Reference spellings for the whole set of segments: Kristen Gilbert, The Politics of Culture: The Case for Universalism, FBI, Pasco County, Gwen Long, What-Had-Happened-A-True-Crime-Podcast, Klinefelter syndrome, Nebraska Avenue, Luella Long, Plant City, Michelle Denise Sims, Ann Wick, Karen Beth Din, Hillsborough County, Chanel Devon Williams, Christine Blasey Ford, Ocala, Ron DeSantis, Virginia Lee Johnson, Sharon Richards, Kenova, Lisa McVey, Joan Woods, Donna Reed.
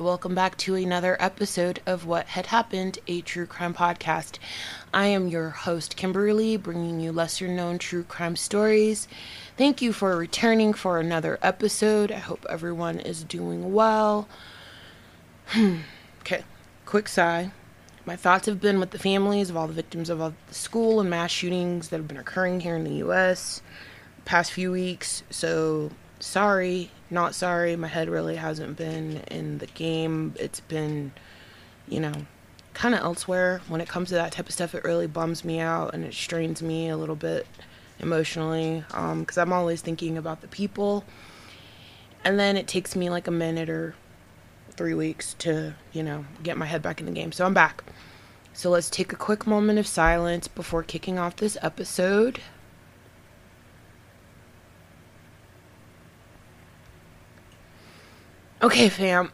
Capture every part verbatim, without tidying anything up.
Welcome back to another episode of What Had Happened, a True Crime Podcast. I am your host, Kimberly, bringing you lesser-known true crime stories. Thank you for returning for another episode. I hope everyone is doing well. Okay, quick sigh. My thoughts have been with the families of all the victims of all the school and mass shootings that have been occurring here in the U S the past few weeks, so sorry. Not sorry, my head really hasn't been in the game. It's been, you know, kind of elsewhere. When it comes to that type of stuff, it really bums me out and it strains me a little bit emotionally um, because I'm always thinking about the people. And then it takes me like a minute or three weeks to, you know, get my head back in the game. So I'm back. So let's take a quick moment of silence before kicking off this episode. Okay, fam,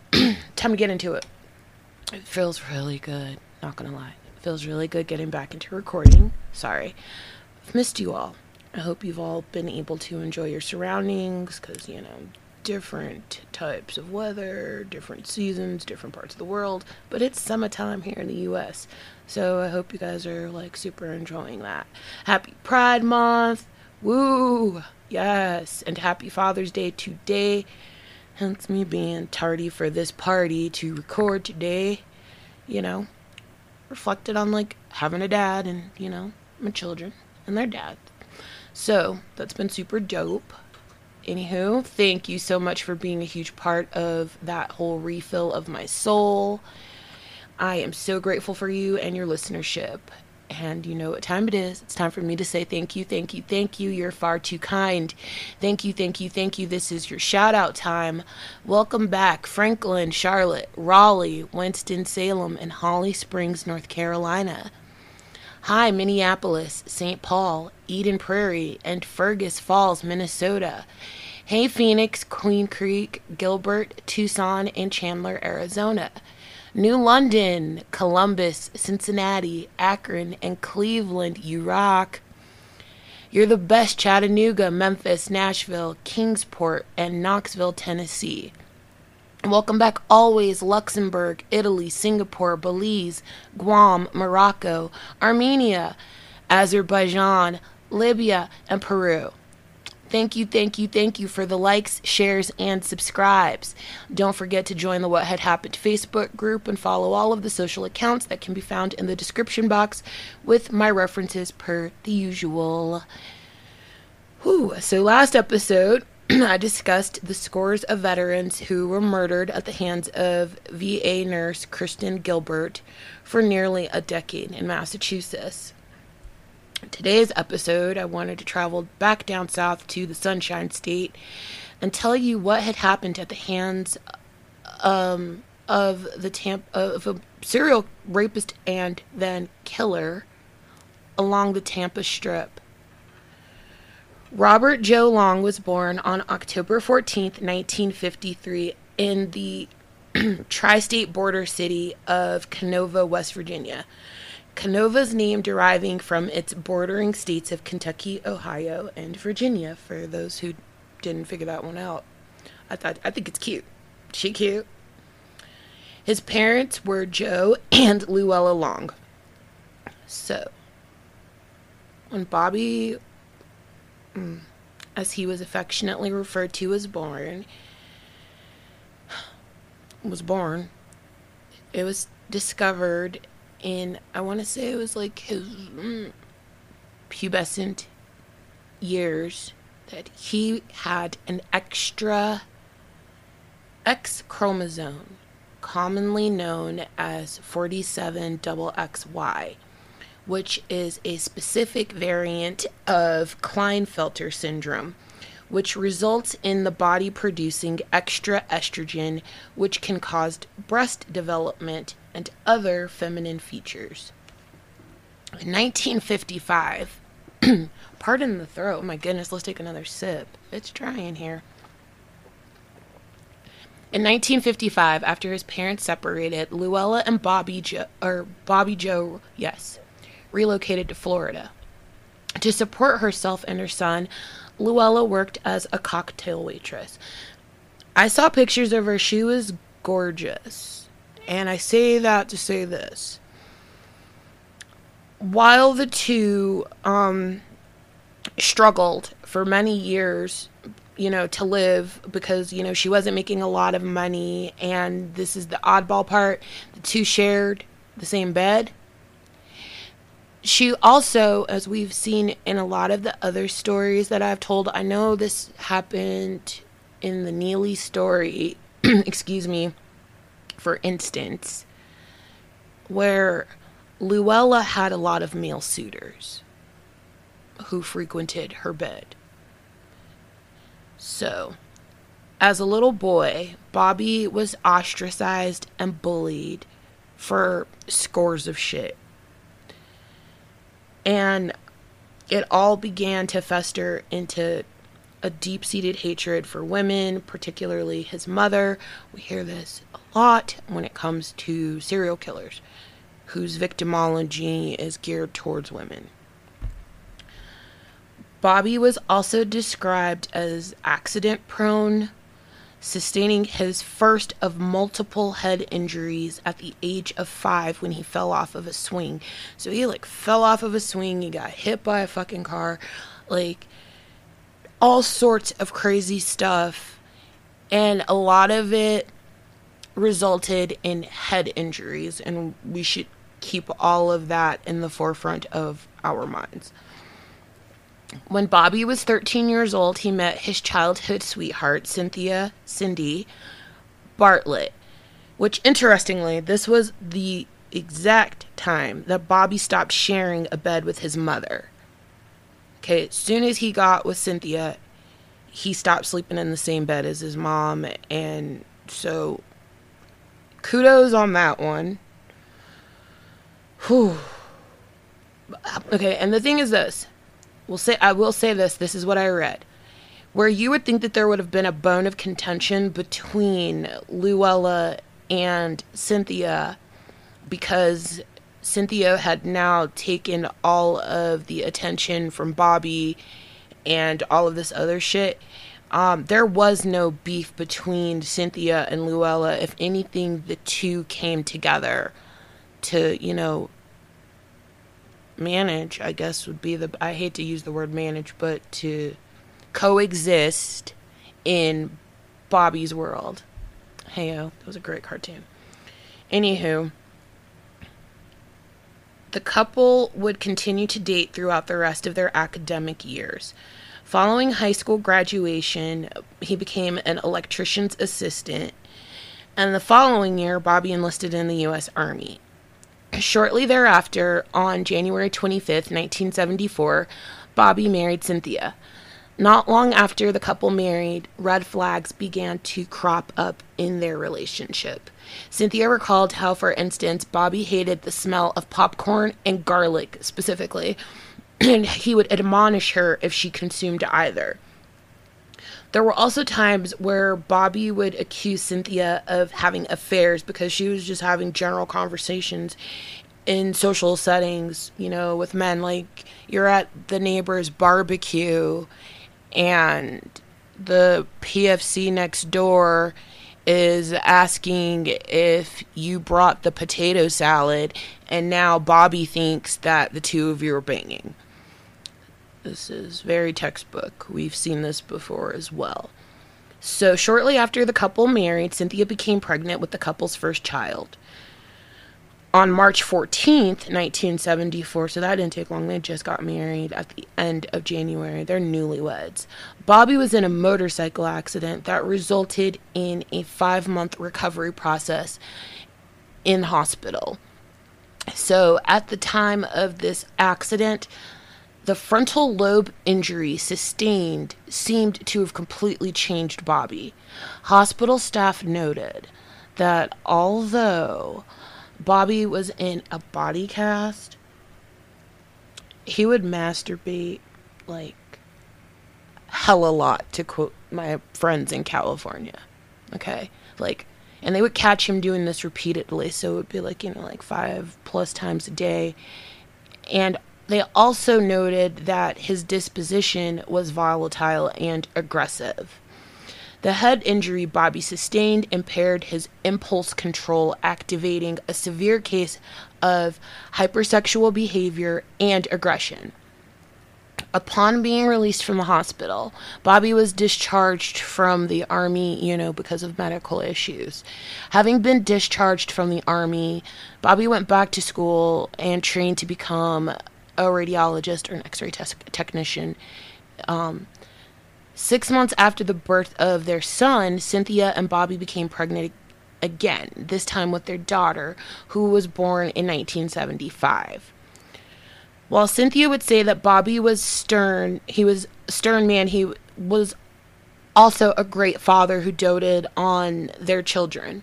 time to get into it. It feels really good, not gonna lie. It feels really good getting back into recording. Sorry. I've missed you all. I hope you've all been able to enjoy your surroundings, because, you know, different types of weather, different seasons, different parts of the world, but it's summertime here in the U S, so I hope you guys are, like, super enjoying that. Happy Pride Month! Woo! Yes! And happy Father's Day today. Hence me being tardy for this party to record today, you know, reflected on, like, having a dad and, you know, my children and their dad. So, that's been super dope. Anywho, thank you so much for being a huge part of that whole refill of my soul. I am so grateful for you and your listenership. And you know what time it is. It's time for me to say thank you, thank you, thank you. You're far too kind. Thank you, thank you, thank you. This is your shout out time. Welcome back, Franklin, Charlotte, Raleigh, Winston-Salem, and Holly Springs, North Carolina. Hi, Minneapolis, Saint Paul, Eden Prairie, and Fergus Falls, Minnesota. Hey, Phoenix, Queen Creek, Gilbert, Tucson, and Chandler, Arizona. New London, Columbus, Cincinnati, Akron, and Cleveland, you rock. You're the best, Chattanooga, Memphis, Nashville, Kingsport, and Knoxville, Tennessee. Welcome back always, Luxembourg, Italy, Singapore, Belize, Guam, Morocco, Armenia, Azerbaijan, Libya, and Peru. Thank you, thank you, thank you for the likes, shares, and subscribes. Don't forget to join the What Had Happened Facebook group and follow all of the social accounts that can be found in the description box with my references per the usual. Whew. So last episode, I discussed the scores of veterans who were murdered at the hands of V A nurse Kristen Gilbert for nearly a decade in Massachusetts. Today's episode, I wanted to travel back down south to the Sunshine State and tell you what had happened at the hands um, of the Tampa, of a serial rapist and then killer along the Tampa Strip. Robert Joe Long was born on October fourteenth, nineteen fifty-three, in the tri-state border city of Kenova, West Virginia. Kenova's name deriving from its bordering states of Kentucky, Ohio, and Virginia, for those who didn't figure that one out. I thought, I think it's cute. She cute. His parents were Joe and Luella Long. So, when Bobby, as he was affectionately referred to, was born, was born. It was discovered in, I want to say it was like his mm, pubescent years, that he had an extra X chromosome, commonly known as forty-seven X X Y, which is a specific variant of Klinefelter syndrome, which results in the body producing extra estrogen, which can cause breast development and other feminine features. In nineteen fifty-five, pardon the throat, oh my goodness, let's take another sip. It's dry in here. In nineteen fifty-five, after his parents separated, Luella and Bobby Joe, or Bobby Joe, yes, relocated to Florida. To support herself and her son, Luella worked as a cocktail waitress. I saw pictures of her. She was gorgeous. And I say that to say this. While the two um, struggled for many years, you know, to live because, you know, she wasn't making a lot of money. And this is the oddball part. The two shared the same bed. She also, as we've seen in a lot of the other stories that I've told, I know this happened in the Neely story, excuse me, for instance, where Luella had a lot of male suitors who frequented her bed. So, as a little boy, Bobby was ostracized and bullied for scores of shit. And it all began to fester into a deep-seated hatred for women, particularly his mother. We hear this a lot when it comes to serial killers, whose victimology is geared towards women. Bobby was also described as accident-prone, sustaining his first of multiple head injuries at the age of five when he fell off of a swing. So he like fell off of a swing, he got hit by a fucking car, like all sorts of crazy stuff, and a lot of it resulted in head injuries, and we should keep all of that in the forefront of our minds. When Bobby was thirteen years old, he met his childhood sweetheart, Cynthia Cindy Bartlett, which, interestingly, this was the exact time that Bobby stopped sharing a bed with his mother. Okay, as soon as he got with Cynthia, he stopped sleeping in the same bed as his mom, and so kudos on that one. Whew. Okay, and the thing is this. We'll say, I will say this, this is what I read. Where you would think that there would have been a bone of contention between Luella and Cynthia, because Cynthia had now taken all of the attention from Bobby and all of this other shit. Um, there was no beef between Cynthia and Luella. If anything, the two came together to, you know, manage, I guess would be the, I hate to use the word manage, but to coexist in Bobby's world. Heyo, that was a great cartoon. Anywho, the couple would continue to date throughout the rest of their academic years. Following high school graduation, he became an electrician's assistant, and the following year, Bobby enlisted in the U S Army. Shortly thereafter, on January twenty-fifth, nineteen seventy-four, Bobby married Cynthia. Not long after the couple married, red flags began to crop up in their relationship. Cynthia recalled how, for instance, Bobby hated the smell of popcorn and garlic specifically, and he would admonish her if she consumed either. There were also times where Bobby would accuse Cynthia of having affairs because she was just having general conversations in social settings, you know, with men. Like, you're at the neighbor's barbecue and the P F C next door is asking if you brought the potato salad, and now Bobby thinks that the two of you are banging. This is very textbook. We've seen this before as well. So shortly after the couple married, Cynthia became pregnant with the couple's first child. On March fourteenth, nineteen seventy-four, so that didn't take long, they just got married at the end of January. They're newlyweds. Bobby was in a motorcycle accident that resulted in a five-month recovery process in hospital. So at the time of this accident, the frontal lobe injury sustained seemed to have completely changed Bobby. Hospital staff noted that although Bobby was in a body cast, he would masturbate like hella lot, to quote my friends in California. Okay? Like, and they would catch him doing this repeatedly. So it would be like, you know, like five plus times a day. And they also noted that his disposition was volatile and aggressive. The head injury Bobby sustained impaired his impulse control, activating a severe case of hypersexual behavior and aggression. Upon being released from the hospital, Bobby was discharged from the Army, you know, because of medical issues. Having been discharged from the Army, Bobby went back to school and trained to become a radiologist or an x-ray te- technician. Um, six months after the birth of their son, Cynthia and Bobby became pregnant again, this time with their daughter, who was born in nineteen seventy-five. While Cynthia would say that Bobby was stern, he was a stern man, he was also a great father who doted on their children.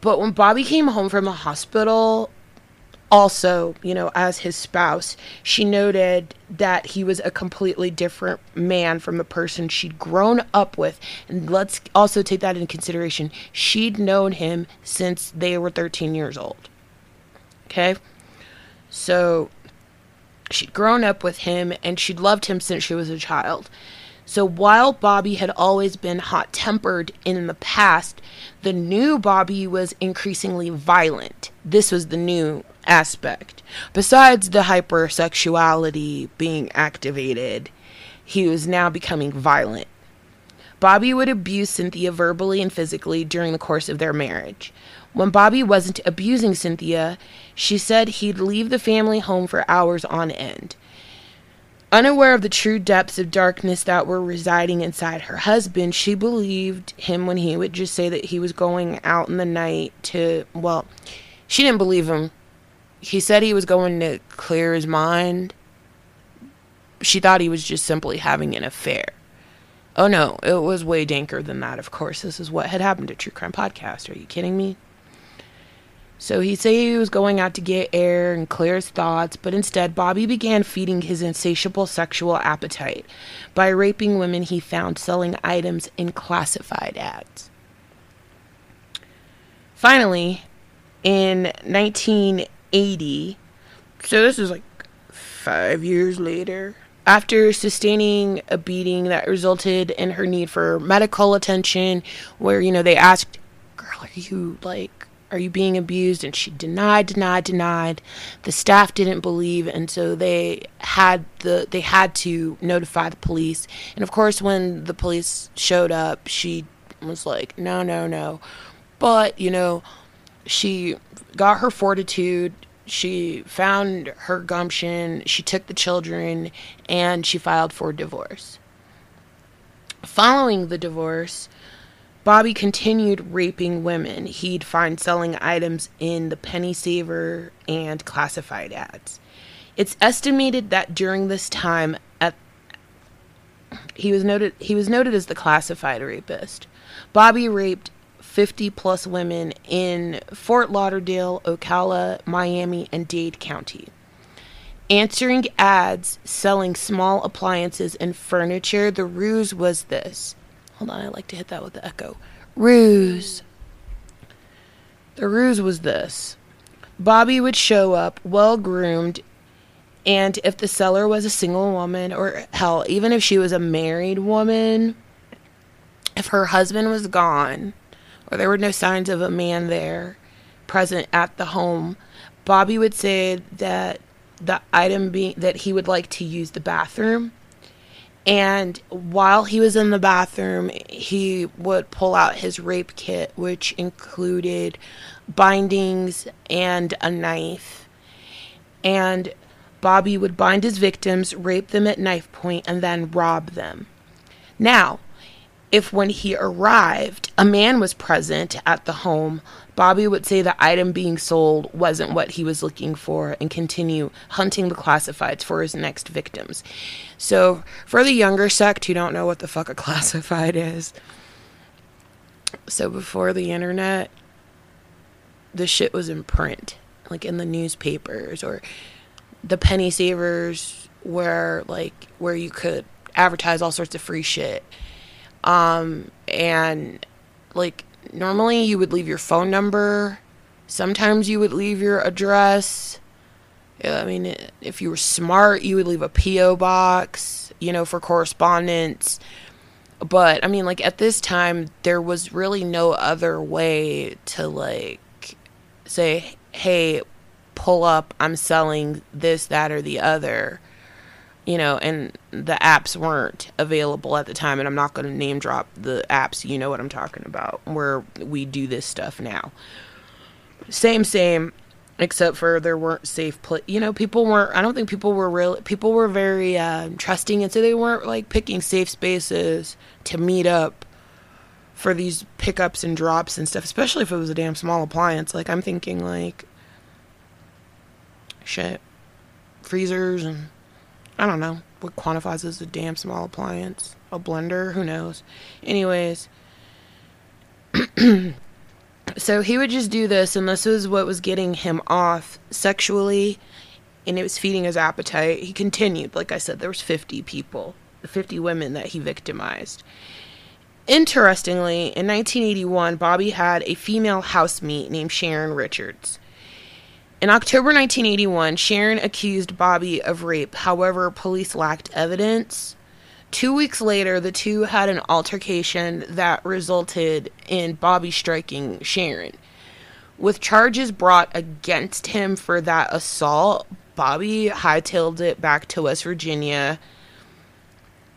But when Bobby came home from the hospital, also, you know, as his spouse, she noted that he was a completely different man from the person she'd grown up with. And let's also take that into consideration. She'd known him since they were thirteen years old. Okay? So she'd grown up with him, and she'd loved him since she was a child. So while Bobby had always been hot-tempered in the past, the new Bobby was increasingly violent. This was the new aspect. Besides the hypersexuality being activated, he was now becoming violent. Bobby would abuse Cynthia verbally and physically during the course of their marriage. When Bobby wasn't abusing Cynthia, she said he'd leave the family home for hours on end. Unaware of the true depths of darkness that were residing inside her husband, she believed him when he would just say that he was going out in the night to, well, she didn't believe him. He said he was going to clear his mind. She thought he was just simply having an affair. Oh no, it was way danker than that, of course. This is what had happened to True Crime Podcast. Are you kidding me? So he said he was going out to get air and clear his thoughts, but instead Bobby began feeding his insatiable sexual appetite by raping women he found selling items in classified ads. Finally, in nineteen eighty, so this is like five years later, after sustaining a beating that resulted in her need for medical attention, where, you know, they asked, girl, are you, like, are you being abused? And she denied, denied, denied. The staff didn't believe, and so they had the, they had to notify the police. And, of course, when the police showed up, she was like, no, no, no. But, you know, she got her fortitude. She found her gumption, she took the children, and she filed for divorce. Following the divorce, Bobby continued raping women he'd find selling items in the penny saver and classified ads. It's estimated that during this time, at, he was noted, he was noted as the classified rapist. Bobby raped fifty plus women in Fort Lauderdale, Ocala, Miami, and Dade County. Answering ads selling small appliances and furniture, the ruse was this. Hold on, I like to hit that with the echo. Ruse. The ruse was this. Bobby would show up well-groomed, and if the seller was a single woman, or hell, even if she was a married woman, if her husband was gone, or there were no signs of a man there present at the home, Bobby would say that the item be- that he would like to use the bathroom, And while he was in the bathroom, he would pull out his rape kit, which included bindings and a knife. And Bobby would bind his victims, rape them at knife point, and then rob them. Now, if when he arrived, a man was present at the home, Bobby would say the item being sold wasn't what he was looking for and continue hunting the classifieds for his next victims. So for the younger sect who don't know what the fuck a classified is, so before the internet, the shit was in print, like in the newspapers, or the penny savers were like where you could advertise all sorts of free shit. Um, and like normally you would leave your phone number. Sometimes you would leave your address. I mean, if you were smart, you would leave a P O box, you know, for correspondence. But, I mean, like, at this time, there was really no other way to, like, say, hey, pull up, I'm selling this, that, or the other. You know, and the apps weren't available at the time, and I'm not going to name drop the apps, you know what I'm talking about, where we do this stuff now. Same, same. Except for there weren't safe pla- you know, people weren't, I don't think people were real, people were very uh, trusting, and so they weren't, like, picking safe spaces to meet up for these pickups and drops and stuff, especially if it was a damn small appliance. Like, I'm thinking, like, shit, freezers and, I don't know, what quantifies as a damn small appliance, a blender, who knows. Anyways, so he would just do this, and this was what was getting him off sexually, and it was feeding his appetite. He continued. Like I said, there was fifty people, fifty women that he victimized. Interestingly, in nineteen eighty-one, Bobby had a female housemate named Sharon Richards. In October nineteen eighty-one, Sharon accused Bobby of rape. However, police lacked evidence. Two weeks later, the two had an altercation that resulted in Bobby striking Sharon. With charges brought against him for that assault, Bobby hightailed it back to West Virginia,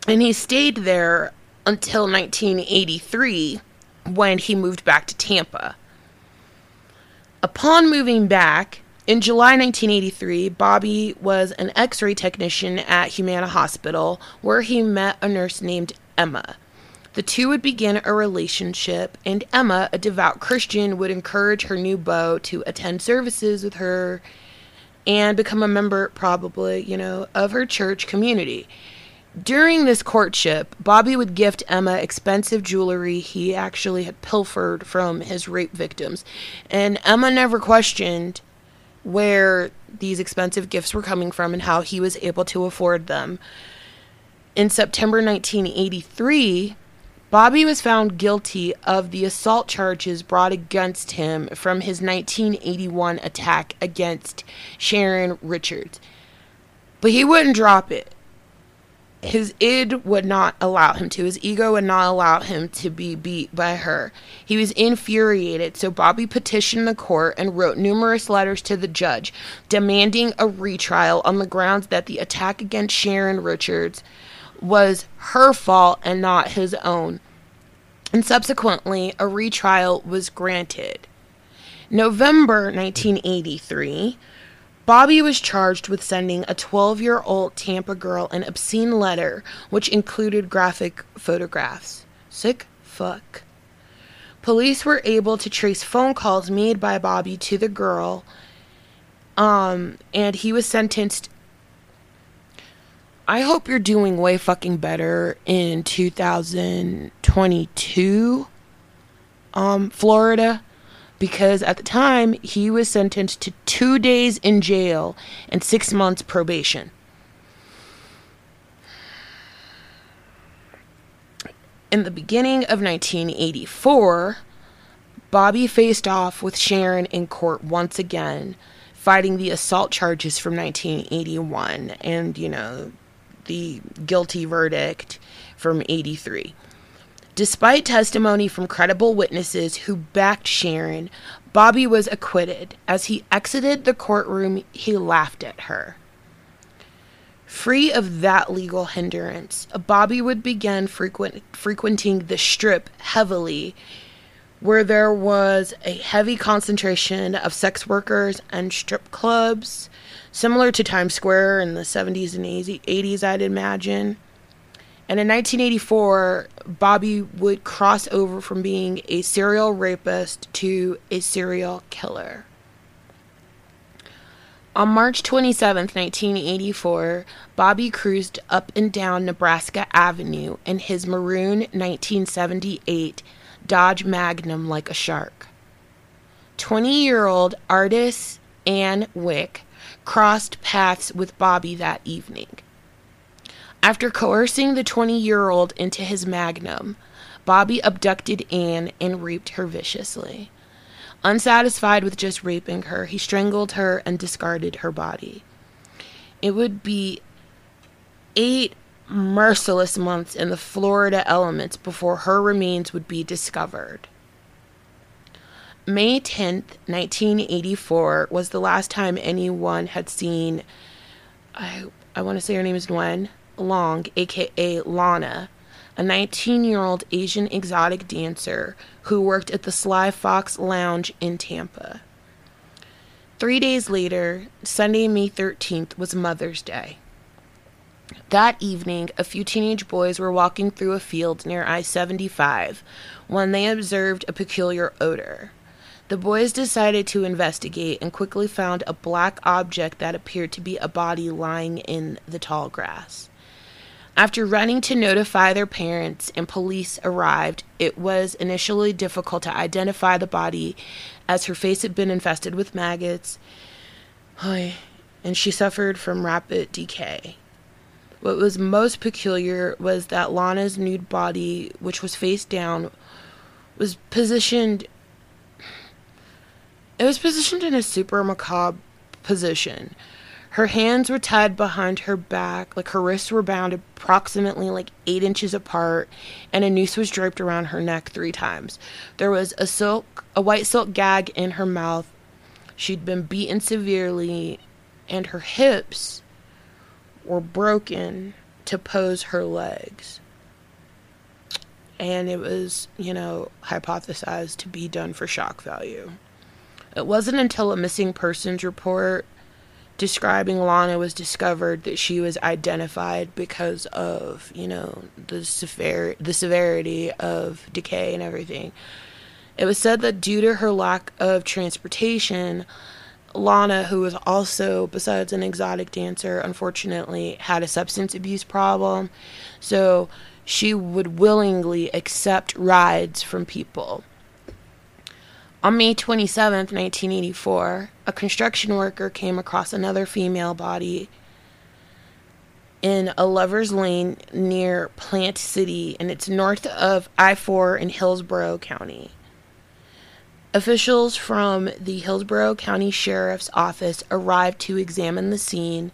and he stayed there until nineteen eighty-three, when he moved back to Tampa. Upon moving back, in July nineteen eighty-three, Bobby was an x-ray technician at Humana Hospital, where he met a nurse named Emma. The two would begin a relationship, and Emma, a devout Christian, would encourage her new beau to attend services with her and become a member, probably, you know, of her church community. During this courtship, Bobby would gift Emma expensive jewelry he actually had pilfered from his rape victims, and Emma never questioned where these expensive gifts were coming from and how he was able to afford them. In September nineteen eighty-three, Bobby was found guilty of the assault charges brought against him from his nineteen eighty-one attack against Sharon Richards. But he wouldn't drop it. His id would not allow him to. His ego would not allow him to be beat by her. He was infuriated, so Bobby petitioned the court and wrote numerous letters to the judge demanding a retrial on the grounds that the attack against Sharon Richards was her fault and not his own. And subsequently, a retrial was granted. November nineteen eighty-three... Bobby was charged with sending a twelve-year-old Tampa girl an obscene letter, which included graphic photographs. Sick fuck. Police were able to trace phone calls made by Bobby to the girl, um, and he was sentenced. I hope you're doing way fucking better in two thousand twenty-two, um, Florida. Because at the time, he was sentenced to two days in jail and six months probation. In the beginning of nineteen eighty-four, Bobby faced off with Sharon in court once again, fighting the assault charges from nineteen eighty-one and, you know, the guilty verdict from eighty-three. Despite testimony from credible witnesses who backed Sharon, Bobby was acquitted. As he exited the courtroom, he laughed at her. Free of that legal hindrance, Bobby would begin frequent, frequenting the Strip heavily, where there was a heavy concentration of sex workers and strip clubs, similar to Times Square in the seventies and eighties, I'd imagine. And in nineteen eighty-four, Bobby would cross over from being a serial rapist to a serial killer. On March twenty-seventh, nineteen eighty-four, Bobby cruised up and down Nebraska Avenue in his maroon nineteen seventy-eight Dodge Magnum like a shark. twenty-year-old artist Ann Wick crossed paths with Bobby that evening. After coercing the twenty-year-old into his Magnum, Bobby abducted Ann and raped her viciously. Unsatisfied with just raping her, he strangled her and discarded her body. It would be eight merciless months in the Florida elements before her remains would be discovered. May tenth, nineteen eighty-four was the last time anyone had seen, I, I want to say her name is Gwen Long, aka Lana, a nineteen-year-old Asian exotic dancer who worked at the Sly Fox Lounge in Tampa. Three days later, Sunday, May thirteenth, was Mother's Day. That evening, a few teenage boys were walking through a field near I seventy-five when they observed a peculiar odor. The boys decided to investigate and quickly found a black object that appeared to be a body lying in the tall grass. After running to notify their parents and police arrived, it was initially difficult to identify the body as her face had been infested with maggots and she suffered from rapid decay. What was most peculiar was that Lana's nude body, which was face down, was positioned, it was positioned in a super macabre position. Her hands were tied behind her back, like her wrists were bound approximately like eight inches apart, and a noose was draped around her neck three times. There was a silk, a white silk gag in her mouth. She'd been beaten severely, and her hips were broken to pose her legs. And it was, you know, hypothesized to be done for shock value. It wasn't until a missing persons report describing Lana was discovered that she was identified because of, you know, the sever- the severity of decay and everything. It was said that due to her lack of transportation, Lana, who was also, besides an exotic dancer, unfortunately had a substance abuse problem, so she would willingly accept rides from people. On May twenty-seventh, nineteen eighty-four, a construction worker came across another female body in a lover's lane near Plant City, and it's north of I four in Hillsborough County. Officials from the Hillsborough County Sheriff's Office arrived to examine the scene,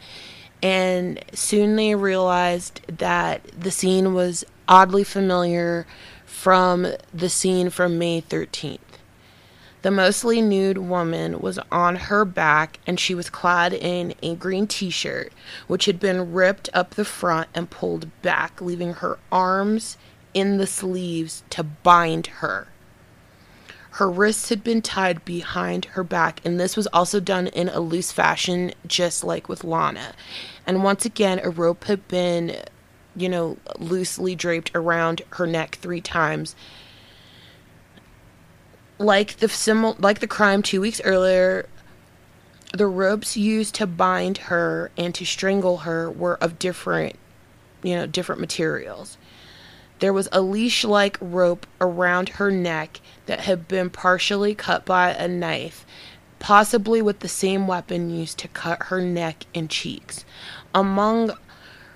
and soon they realized that the scene was oddly familiar from the scene from May thirteenth. The mostly nude woman was on her back, and she was clad in a green t-shirt, which had been ripped up the front and pulled back, leaving her arms in the sleeves to bind her. Her wrists had been tied behind her back, and this was also done in a loose fashion, just like with Lana. And once again, a rope had been, you know, loosely draped around her neck three times. Like the simil- like the crime two weeks earlier, the ropes used to bind her and to strangle her were of different, you know, different materials. There was a leash-like rope around her neck that had been partially cut by a knife, possibly with the same weapon used to cut her neck and cheeks. Among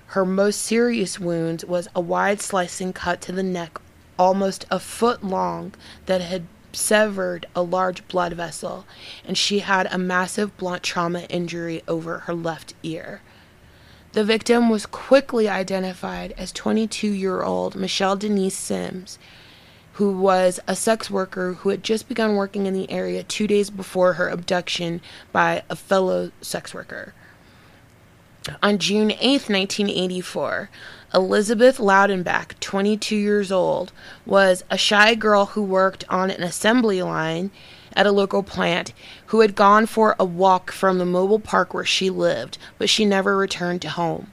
her most serious wounds was a wide slicing cut to the neck, almost a foot long, that had severed a large blood vessel, and she had a massive blunt trauma injury over her left ear. The victim was quickly identified as twenty-two-year-old Michelle Denise Sims, who was a sex worker who had just begun working in the area two days before her abduction by a fellow sex worker. On June eighth, nineteen eighty-four, Elizabeth Loudenback, twenty-two years old, was a shy girl who worked on an assembly line at a local plant, who had gone for a walk from the mobile park where she lived, but she never returned to home.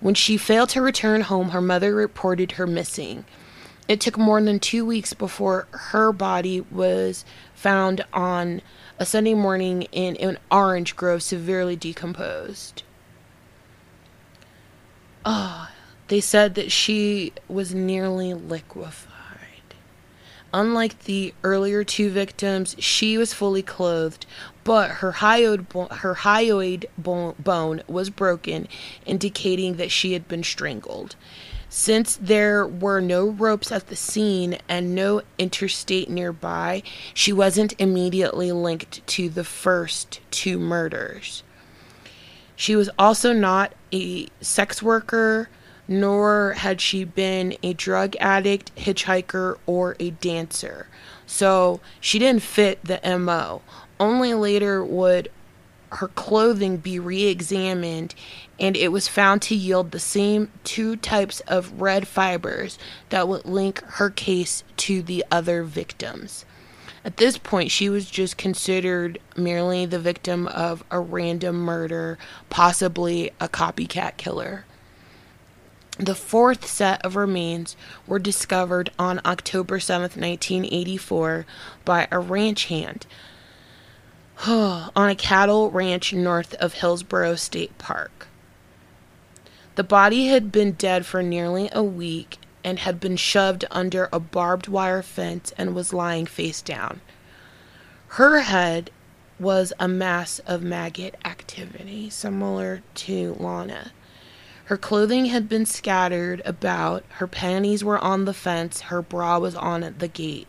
When she failed to return home, her mother reported her missing. It took more than two weeks before her body was found on a Sunday morning in an orange grove, severely decomposed. Oh, they said that she was nearly liquefied. Unlike the earlier two victims, she was fully clothed, but her hyoid, bo- her hyoid bo- bone was broken, indicating that she had been strangled. Since there were no ropes at the scene and no interstate nearby, she wasn't immediately linked to the first two murders. She was also not a sex worker, nor had she been a drug addict, hitchhiker, or a dancer. So she didn't fit the M O. Only later would her clothing be re-examined, and it was found to yield the same two types of red fibers that would link her case to the other victims. At this point, she was just considered merely the victim of a random murder, possibly a copycat killer. The fourth set of remains were discovered on October seventh, nineteen eighty-four, by a ranch hand on a cattle ranch north of Hillsborough State Park. The body had been dead for nearly a week and had been shoved under a barbed wire fence and was lying face down. Her head was a mass of maggot activity, similar to Lana. Her clothing had been scattered about, her panties were on the fence, her bra was on the gate.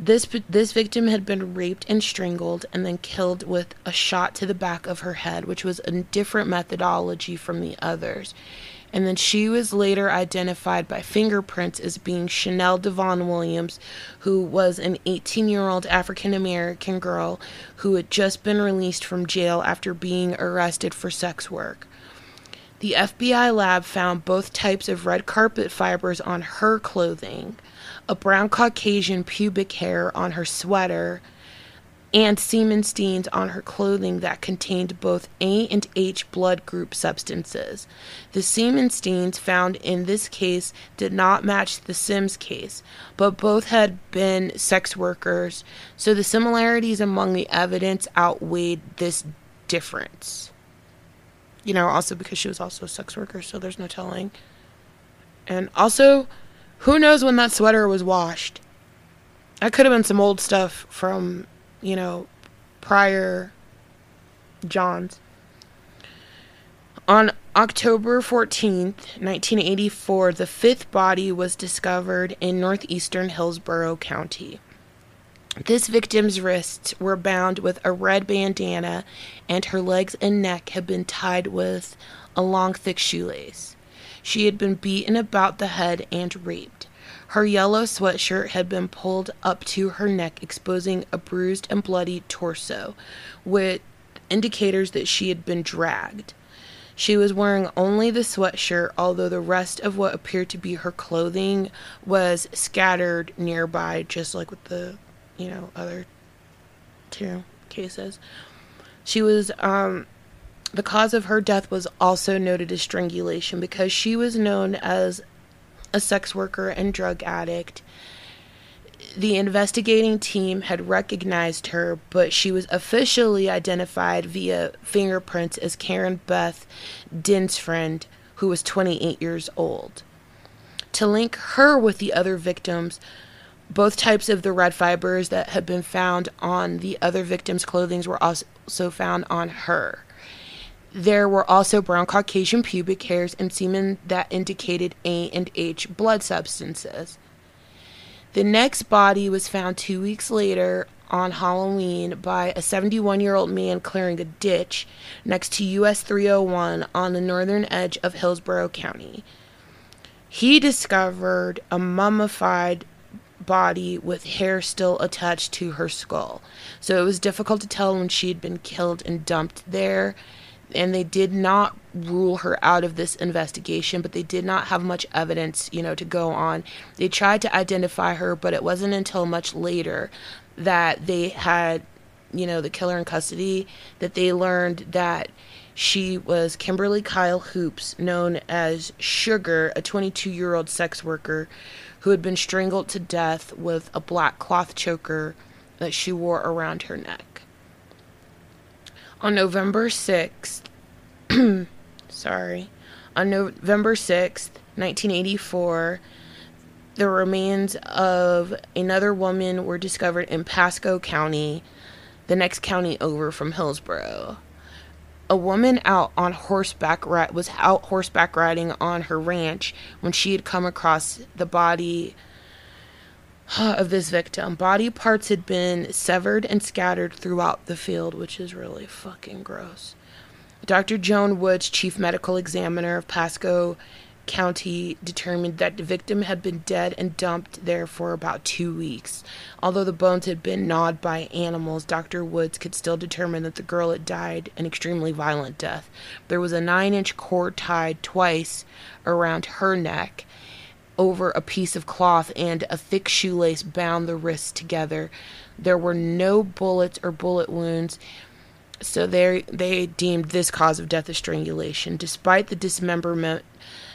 This this victim had been raped and strangled and then killed with a shot to the back of her head, which was a different methodology from the others. And then she was later identified by fingerprints as being Chanel Devon Williams, who was an eighteen-year-old African-American girl who had just been released from jail after being arrested for sex work. The F B I lab found both types of red carpet fibers on her clothing, a brown Caucasian pubic hair on her sweater, and semen stains on her clothing that contained both A and H blood group substances. The semen stains found in this case did not match the Sims case, but both had been sex workers, so the similarities among the evidence outweighed this difference. You know, also because she was also a sex worker, so there's no telling. And also, who knows when that sweater was washed? That could have been some old stuff from, you know, prior Johns. On October fourteenth, nineteen eighty-four, the fifth body was discovered in northeastern Hillsborough County. This victim's wrists were bound with a red bandana, and her legs and neck had been tied with a long, thick shoelace. She had been beaten about the head and raped. Her yellow sweatshirt had been pulled up to her neck, exposing a bruised and bloody torso, with indicators that she had been dragged. She was wearing only the sweatshirt, although the rest of what appeared to be her clothing was scattered nearby, just like with the you know, other two cases. She was, um, the cause of her death was also noted as strangulation because she was known as a sex worker and drug addict. The investigating team had recognized her, but she was officially identified via fingerprints as Karen Beth Din's friend, who was twenty-eight years old. To link her with the other victims, both types of the red fibers that had been found on the other victims' clothing were also found on her. There were also brown Caucasian pubic hairs and semen that indicated A and H blood substances. The next body was found two weeks later on Halloween by a seventy-one-year-old man clearing a ditch next to U S three oh one on the northern edge of Hillsborough County. He discovered a mummified body with hair still attached to her skull, so it was difficult to tell when she had been killed and dumped there. and they did not rule her out of this investigation, but they did not have much evidence, you know, to go on. They tried to identify her, but it wasn't until much later that they had, you know, the killer in custody, that they learned that she was Kimberly Kyle Hoops, known as Sugar, a twenty-two-year-old sex worker who had been strangled to death with a black cloth choker that she wore around her neck. On November sixth, sorry, on November sixth, nineteen eighty-four, the remains of another woman were discovered in Pasco County, the next county over from Hillsborough. A woman out on horseback ri- was out horseback riding on her ranch when she had come across the body of this victim. Body parts had been severed and scattered throughout the field, which is really fucking gross. Doctor Joan Woods, chief medical examiner of Pasco County, determined that the victim had been dead and dumped there for about two weeks. Although the bones had been gnawed by animals, Doctor Woods could still determine that the girl had died an extremely violent death. There was a nine-inch cord tied twice around her neck over a piece of cloth, and a thick shoelace bound the wrists together. There were no bullets or bullet wounds, so they they deemed this cause of death as strangulation. Despite the dismemberment,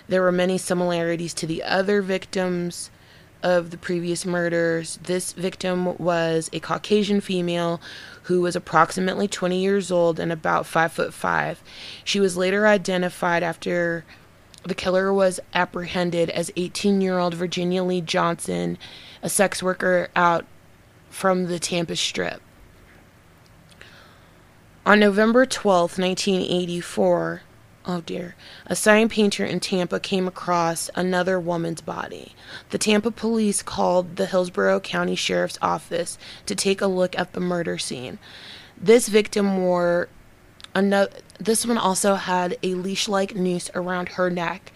there were many similarities to the other victims of the previous murders. This victim was a Caucasian female who was approximately twenty years old and about five foot five. She was later identified after the killer was apprehended as eighteen-year-old Virginia Lee Johnson, a sex worker out from the Tampa Strip. On November twelfth, nineteen eighty-four, oh dear, a sign painter in Tampa came across another woman's body. The Tampa police called the Hillsborough County Sheriff's Office to take a look at the murder scene. This victim wore another... This one also had a leash-like noose around her neck,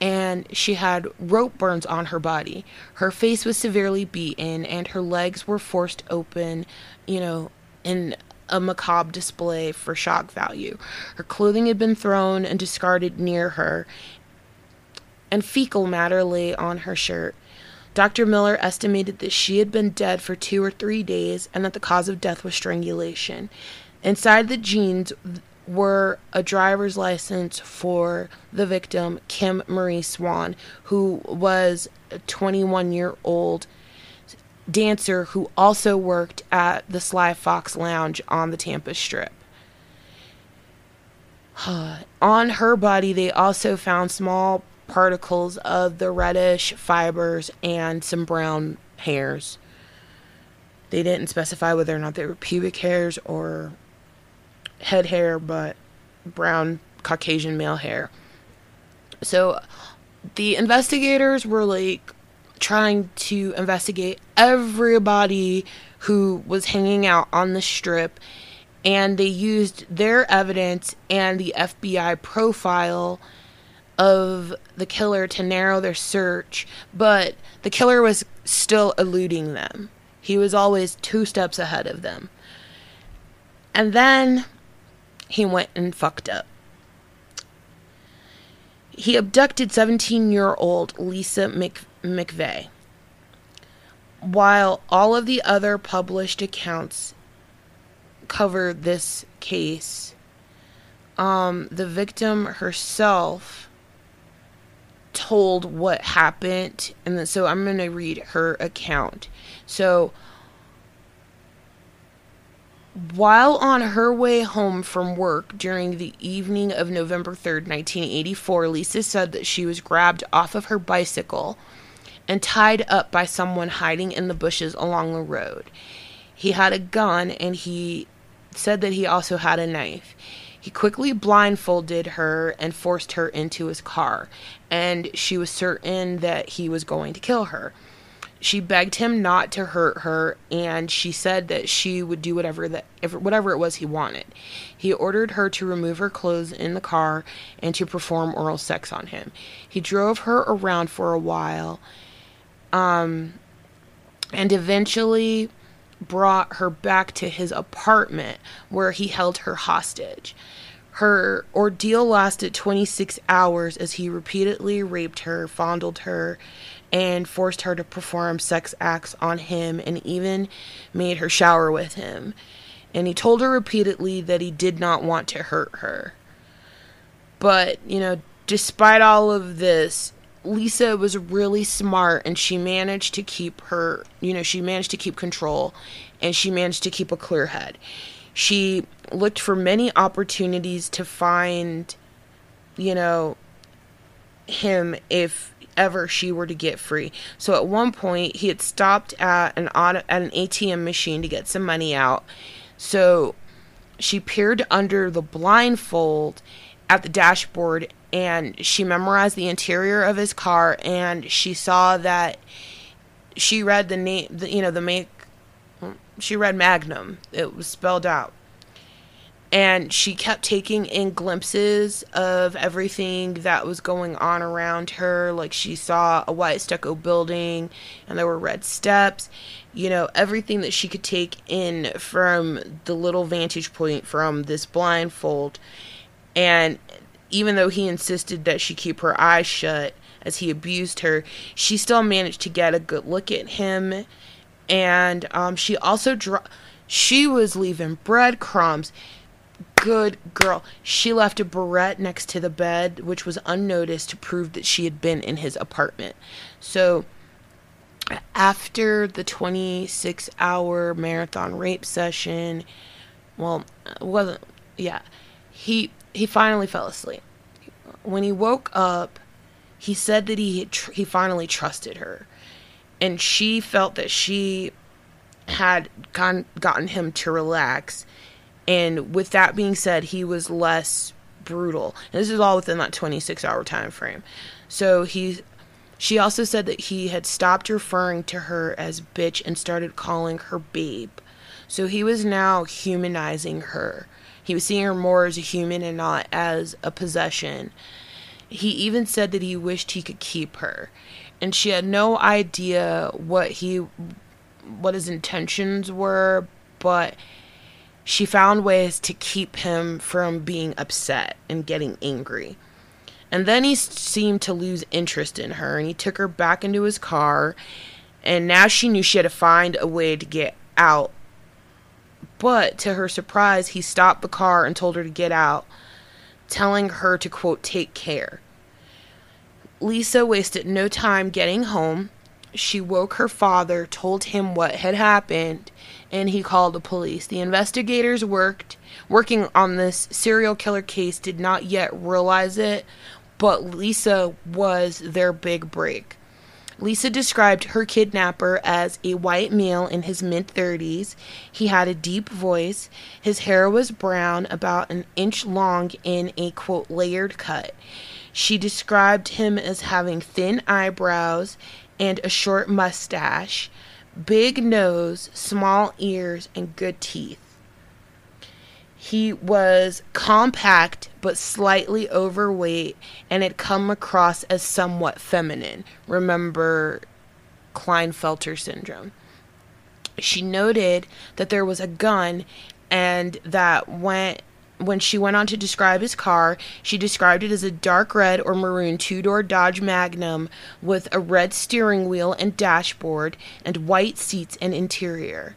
and she had rope burns on her body. Her face was severely beaten, and her legs were forced open, you know, in a macabre display for shock value. Her clothing had been thrown and discarded near her, and fecal matter lay on her shirt. Doctor Miller estimated that she had been dead for two or three days, and that the cause of death was strangulation. Inside the jeans were a driver's license for the victim, Kim Marie Swan, who was a twenty-one-year-old dancer who also worked at the Sly Fox Lounge on the Tampa Strip. On her body, they also found small particles of the reddish fibers and some brown hairs. They didn't specify whether or not they were pubic hairs or head hair, but brown Caucasian male hair. So the investigators were like trying to investigate everybody who was hanging out on the strip, and they used their evidence and the F B I profile of the killer to narrow their search, but the killer was still eluding them. He was always two steps ahead of them. And then he went and fucked up. He abducted seventeen-year-old Lisa Mc- McVey. While all of the other published accounts cover this case, um, the victim herself told what happened, and then, so I'm going to read her account. So, while on her way home from work during the evening of November third, nineteen eighty-four, Lisa said that she was grabbed off of her bicycle and tied up by someone hiding in the bushes along the road. He had a gun, and he said that he also had a knife. He quickly blindfolded her and forced her into his car, and she was certain that he was going to kill her. She begged him not to hurt her, and she said that she would do whatever that, whatever it was he wanted. He ordered her to remove her clothes in the car and to perform oral sex on him. He drove her around for a while, um, and eventually brought her back to his apartment, where he held her hostage. Her ordeal lasted twenty-six hours as he repeatedly raped her, fondled her, and forced her to perform sex acts on him, and even made her shower with him. And he told her repeatedly that he did not want to hurt her. But, you know, despite all of this, Lisa was really smart, and she managed to keep her, you know, she managed to keep control, and she managed to keep a clear head. She looked for many opportunities to find, you know, him if ever she were to get free. So at one point, he had stopped at an auto, at an A T M machine to get some money out. So she peered under the blindfold at the dashboard, and she memorized the interior of his car, and she saw that she read the name, the, you know, the make, she read Magnum. It was spelled out. And she kept taking in glimpses of everything that was going on around her. Like, she saw a white stucco building, and there were red steps. You know, everything that she could take in from the little vantage point from this blindfold. And even though he insisted that she keep her eyes shut as he abused her, she still managed to get a good look at him. And um, she also dro- she was leaving breadcrumbs. Good girl. She left a barrette next to the bed, which was unnoticed, to prove that she had been in his apartment. So after the twenty-six hour marathon rape session, well, it wasn't, yeah, he, he finally fell asleep. When he woke up, he said that he, tr- he finally trusted her, and she felt that she had gone, gotten him to relax. And with that being said, he was less brutal. And this is all within that twenty-six hour time frame. So he, she also said that he had stopped referring to her as bitch and started calling her babe. So he was now humanizing her. He was seeing her more as a human and not as a possession. He even said that he wished he could keep her. And she had no idea what he, what his intentions were, but she found ways to keep him from being upset and getting angry. And then he seemed to lose interest in her, and he took her back into his car. And now she knew she had to find a way to get out. But to her surprise, he stopped the car and told her to get out, telling her to, quote, take care. Lisa wasted no time getting home. She woke her father, told him what had happened, and he called the police. The investigators worked working on this serial killer case did not yet realize it, but Lisa was their big break. Lisa described her kidnapper as a white male in his mid-thirties. He had a deep voice. His hair was brown, about an inch long, in a, quote, layered cut. She described him as having thin eyebrows and a short mustache, big nose, small ears, and good teeth. He was compact but slightly overweight and had come across as somewhat feminine. Remember Klinefelter syndrome. She noted that there was a gun, and that when, when she went on to describe his car, she described it as a dark red or maroon two-door Dodge Magnum with a red steering wheel and dashboard and white seats and interior.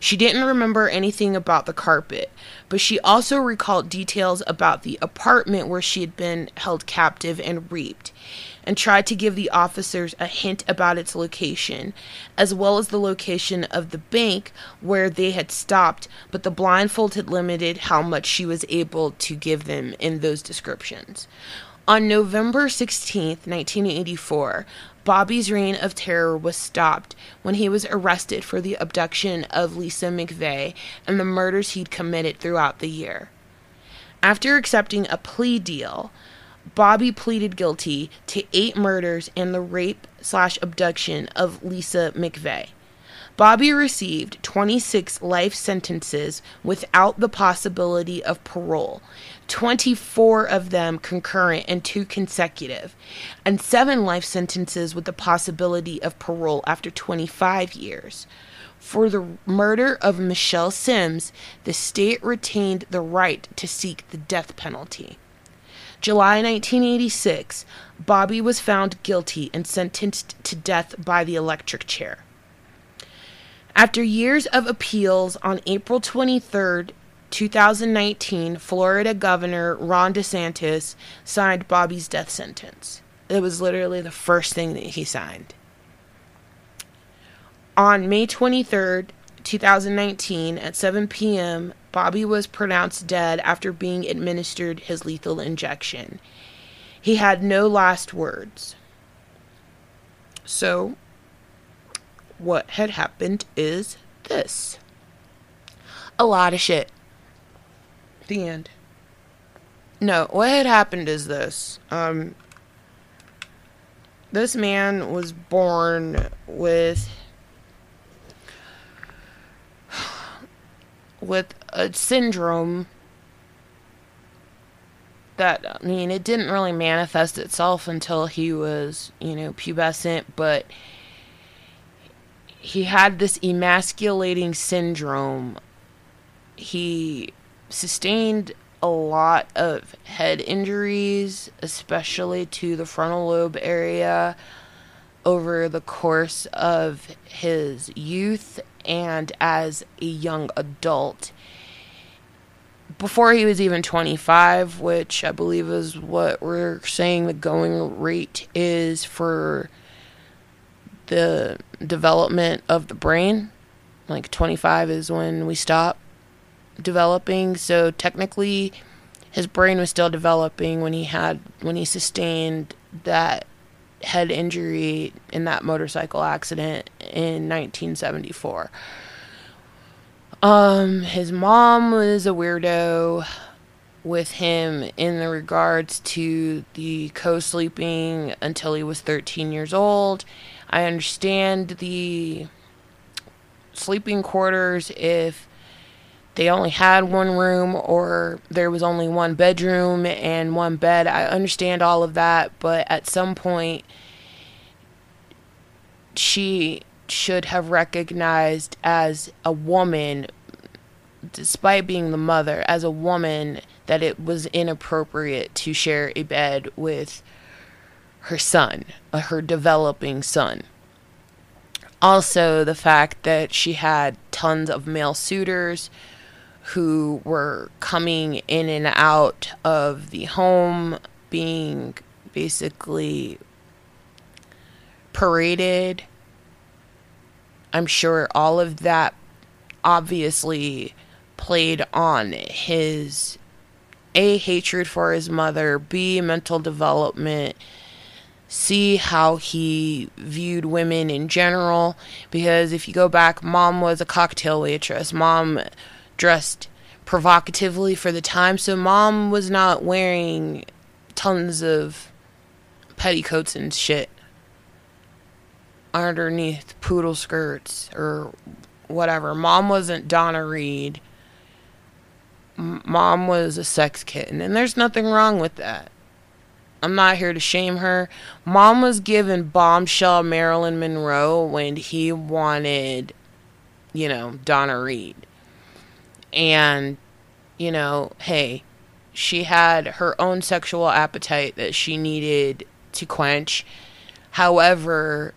She didn't remember anything about the carpet, but she also recalled details about the apartment where she had been held captive and raped, and tried to give the officers a hint about its location, as well as the location of the bank where they had stopped, but the blindfold had limited how much she was able to give them in those descriptions. On November sixteenth, nineteen eighty-four, Bobby's reign of terror was stopped when he was arrested for the abduction of Lisa McVey and the murders he'd committed throughout the year. After accepting a plea deal, Bobby pleaded guilty to eight murders and the rape slash abduction of Lisa McVey. Bobby received twenty-six life sentences without the possibility of parole, twenty-four of them concurrent and two consecutive, and seven life sentences with the possibility of parole after twenty-five years. For the murder of Michelle Sims, the state retained the right to seek the death penalty. July nineteen eighty-six, Bobby was found guilty and sentenced to death by the electric chair. After years of appeals, on April twenty-third, two thousand nineteen, Florida Governor Ron DeSantis signed Bobby's death sentence. It was literally the first thing that he signed. On May twenty-third, two thousand nineteen, at seven p.m., Bobby was pronounced dead after being administered his lethal injection. He had no last words. So, what had happened is this. A lot of shit. The end. No, what had happened is this. Um, this man was born with... with a syndrome that, I mean, it didn't really manifest itself until he was, you know, pubescent, but he had this emasculating syndrome. He sustained a lot of head injuries, especially to the frontal lobe area, over the course of his youth and as a young adult, before he was even twenty-five, which I believe is what we're saying the going rate is for the development of the brain. Like twenty-five is when we stop developing, so technically his brain was still developing when he had when he sustained that head injury in that motorcycle accident in nineteen seventy-four. Um, his mom was a weirdo with him in the regards to the co-sleeping until he was thirteen years old. I understand the sleeping quarters if they only had one room or there was only one bedroom and one bed. I understand all of that, but at some point she should have recognized, as a woman, despite being the mother, as a woman, that it was inappropriate to share a bed with her son, her developing son. Also, the fact that she had tons of male suitors who were coming in and out of the home, being basically paraded. I'm sure all of that obviously played on his, A, hatred for his mother, B, mental development, C, how he viewed women in general. Because if you go back, mom was a cocktail waitress. Mom dressed provocatively for the time, so mom was not wearing tons of petticoats and shit underneath poodle skirts or whatever. Mom wasn't Donna Reed. M- mom was a sex kitten, and there's nothing wrong with that. I'm not here to shame her. Mom was given bombshell Marilyn Monroe when he wanted, you know, Donna Reed. And, you know, hey, she had her own sexual appetite that she needed to quench. However,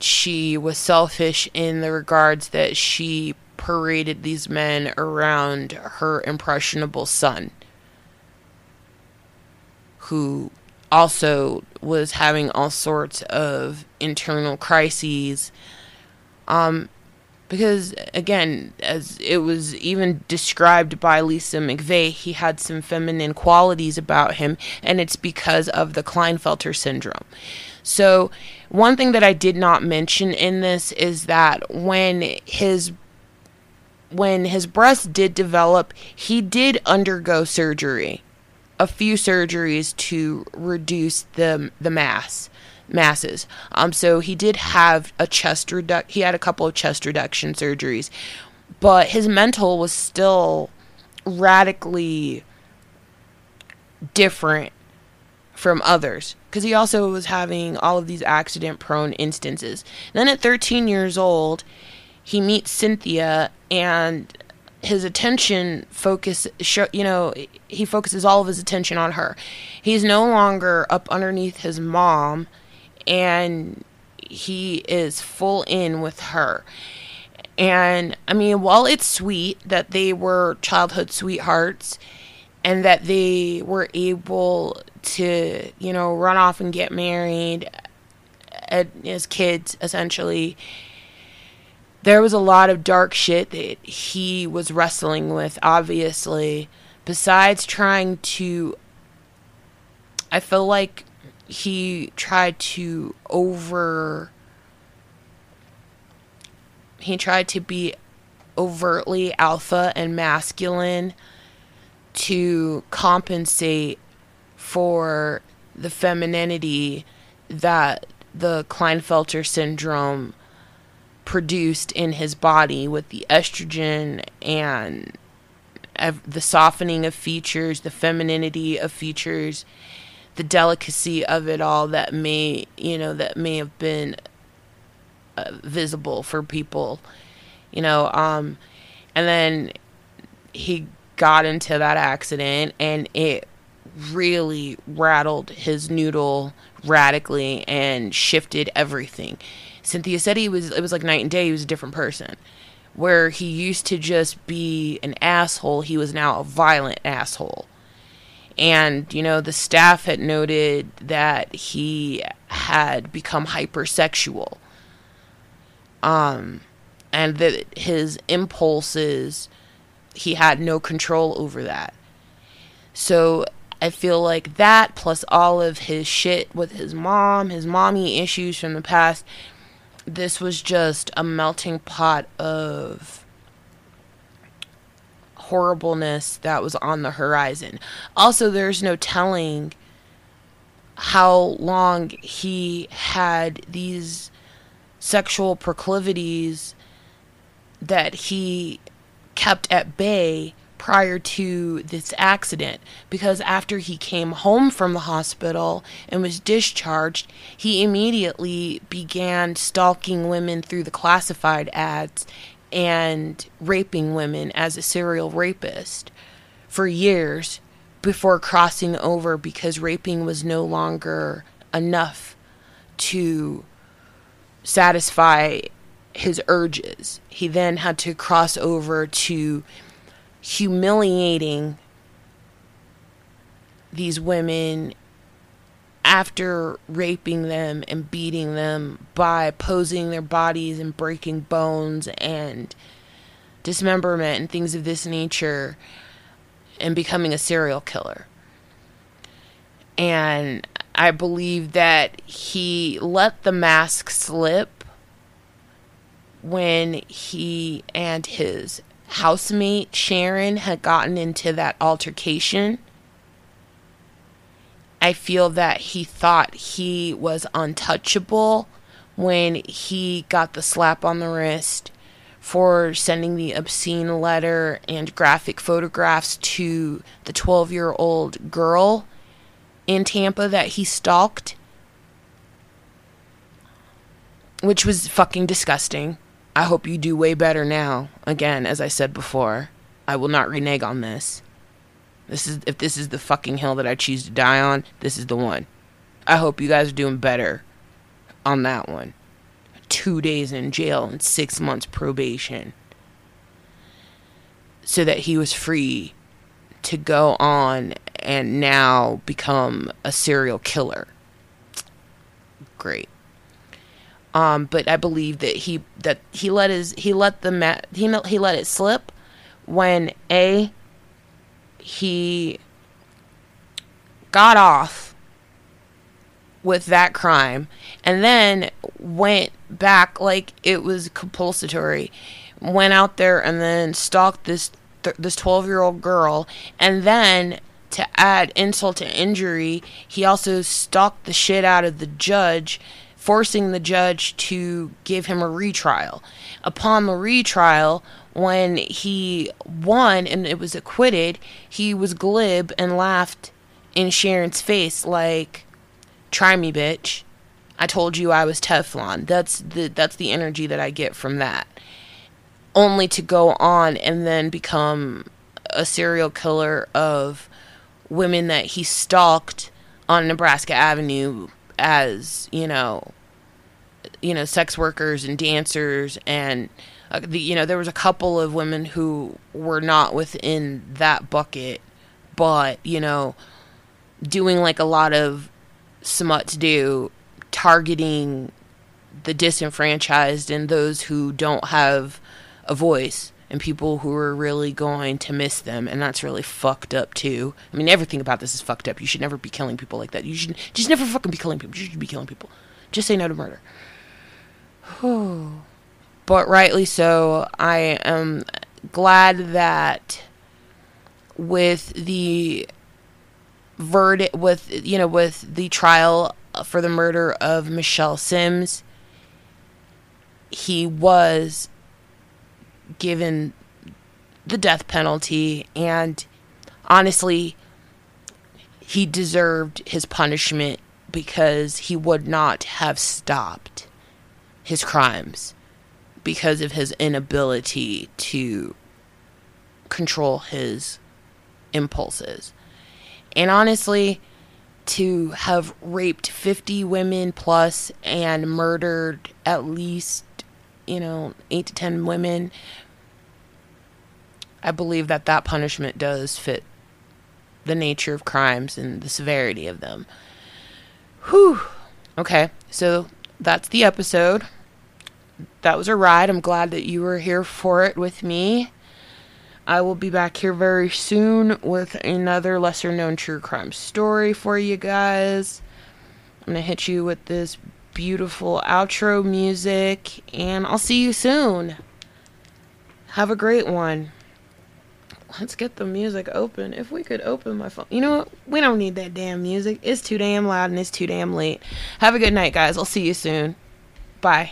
she was selfish in the regards that she paraded these men around her impressionable son, who also was having all sorts of internal crises. Um, because, again, as it was even described by Lisa McVey, he had some feminine qualities about him, and it's because of the Klinefelter syndrome. So, one thing that I did not mention in this is that when his when his breasts did develop, he did undergo surgery. A few surgeries to reduce the the mass masses. Um, so he did have a chest reduc- he had a couple of chest reduction surgeries, but his mental was still radically different from others, because he also was having all of these accident-prone instances. Then at thirteen years old, he meets Cynthia, and his attention focus, you know, he focuses all of his attention on her. He's no longer up underneath his mom, and he is full in with her. And, I mean, while it's sweet that they were childhood sweethearts and that they were able to, you know, run off and get married as kids, essentially, there was a lot of dark shit that he was wrestling with, obviously. Besides trying to, I feel like he tried to over... He tried to be overtly alpha and masculine to compensate for the femininity that the Klinefelter syndrome produced in his body with the estrogen and the softening of features, the femininity of features, the delicacy of it all that may, you know, that may have been visible for people, you know, um, and then he got into that accident, and it really rattled his noodle radically and shifted everything. Cynthia said he was, it was like night and day. He was a different person. Where he used to just be an asshole, he was now a violent asshole. And, you know, the staff had noted that he had become hypersexual. Um, and that his impulses, he had no control over that. So I feel like that, plus all of his shit with his mom, his mommy issues from the past, this was just a melting pot of horribleness that was on the horizon. Also, there's no telling how long he had these sexual proclivities that he kept at bay prior to this accident, because after he came home from the hospital and was discharged, he immediately began stalking women through the classified ads and raping women as a serial rapist for years before crossing over, because raping was no longer enough to satisfy his urges. He then had to cross over to humiliating these women after raping them and beating them by posing their bodies and breaking bones and dismemberment and things of this nature, and becoming a serial killer. And I believe that he let the mask slip when he and his housemate Sharon had gotten into that altercation. I feel that he thought he was untouchable when he got the slap on the wrist for sending the obscene letter and graphic photographs to the twelve-year-old girl in Tampa that he stalked, which was fucking disgusting. I hope you do way better now. Again, as I said before, I will not renege on this. This is, if this is the fucking hill that I choose to die on, this is the one. I hope you guys are doing better on that one. Two days in jail and six months probation, so that he was free to go on and now become a serial killer. Great. Um, but I believe that he that he let his he let the ma- he he let it slip when A, he got off with that crime, and then went back like it was compulsory, went out there and then stalked this th- this twelve-year-old girl, and then To add insult to injury, he also stalked the shit out of the judge, forcing the judge to give him a retrial. Upon the retrial, when he won and it was acquitted, he was glib and laughed in Sharon's face like, "Try me, bitch. I told you I was Teflon." That's the that's the energy that I get from that. Only to go on and then become a serial killer of women that he stalked on Nebraska Avenue as, you know, you know, sex workers and dancers. And, uh, the, you know, there was a couple of women who were not within that bucket, but, you know, doing like a lot of smuts do, targeting the disenfranchised and those who don't have a voice, and people who are really going to miss them, and that's really fucked up too. I mean, everything about this is fucked up. You should never be killing people like that. You should just never fucking be killing people. You should be killing people. Just say no to murder. But rightly so, I am glad that with the verdict, with, you know, with the trial for the murder of Michelle Sims, he was given the death penalty, and honestly he deserved his punishment because he would not have stopped his crimes because of his inability to control his impulses. And honestly, to have raped fifty women plus and murdered at least, you know, eight to ten women, I believe that that punishment does fit the nature of crimes and the severity of them. Whew. Okay, so that's the episode. That was a ride. I'm glad that you were here for it with me. I will be back here very soon with another lesser-known true crime story for you guys. I'm going to hit you with this beautiful outro music, and I'll see you soon. Have a great one. Let's get the music open. If we could open my phone. You know what? We don't need that damn music. It's too damn loud and it's too damn late. Have a good night, guys. I'll see you soon. Bye.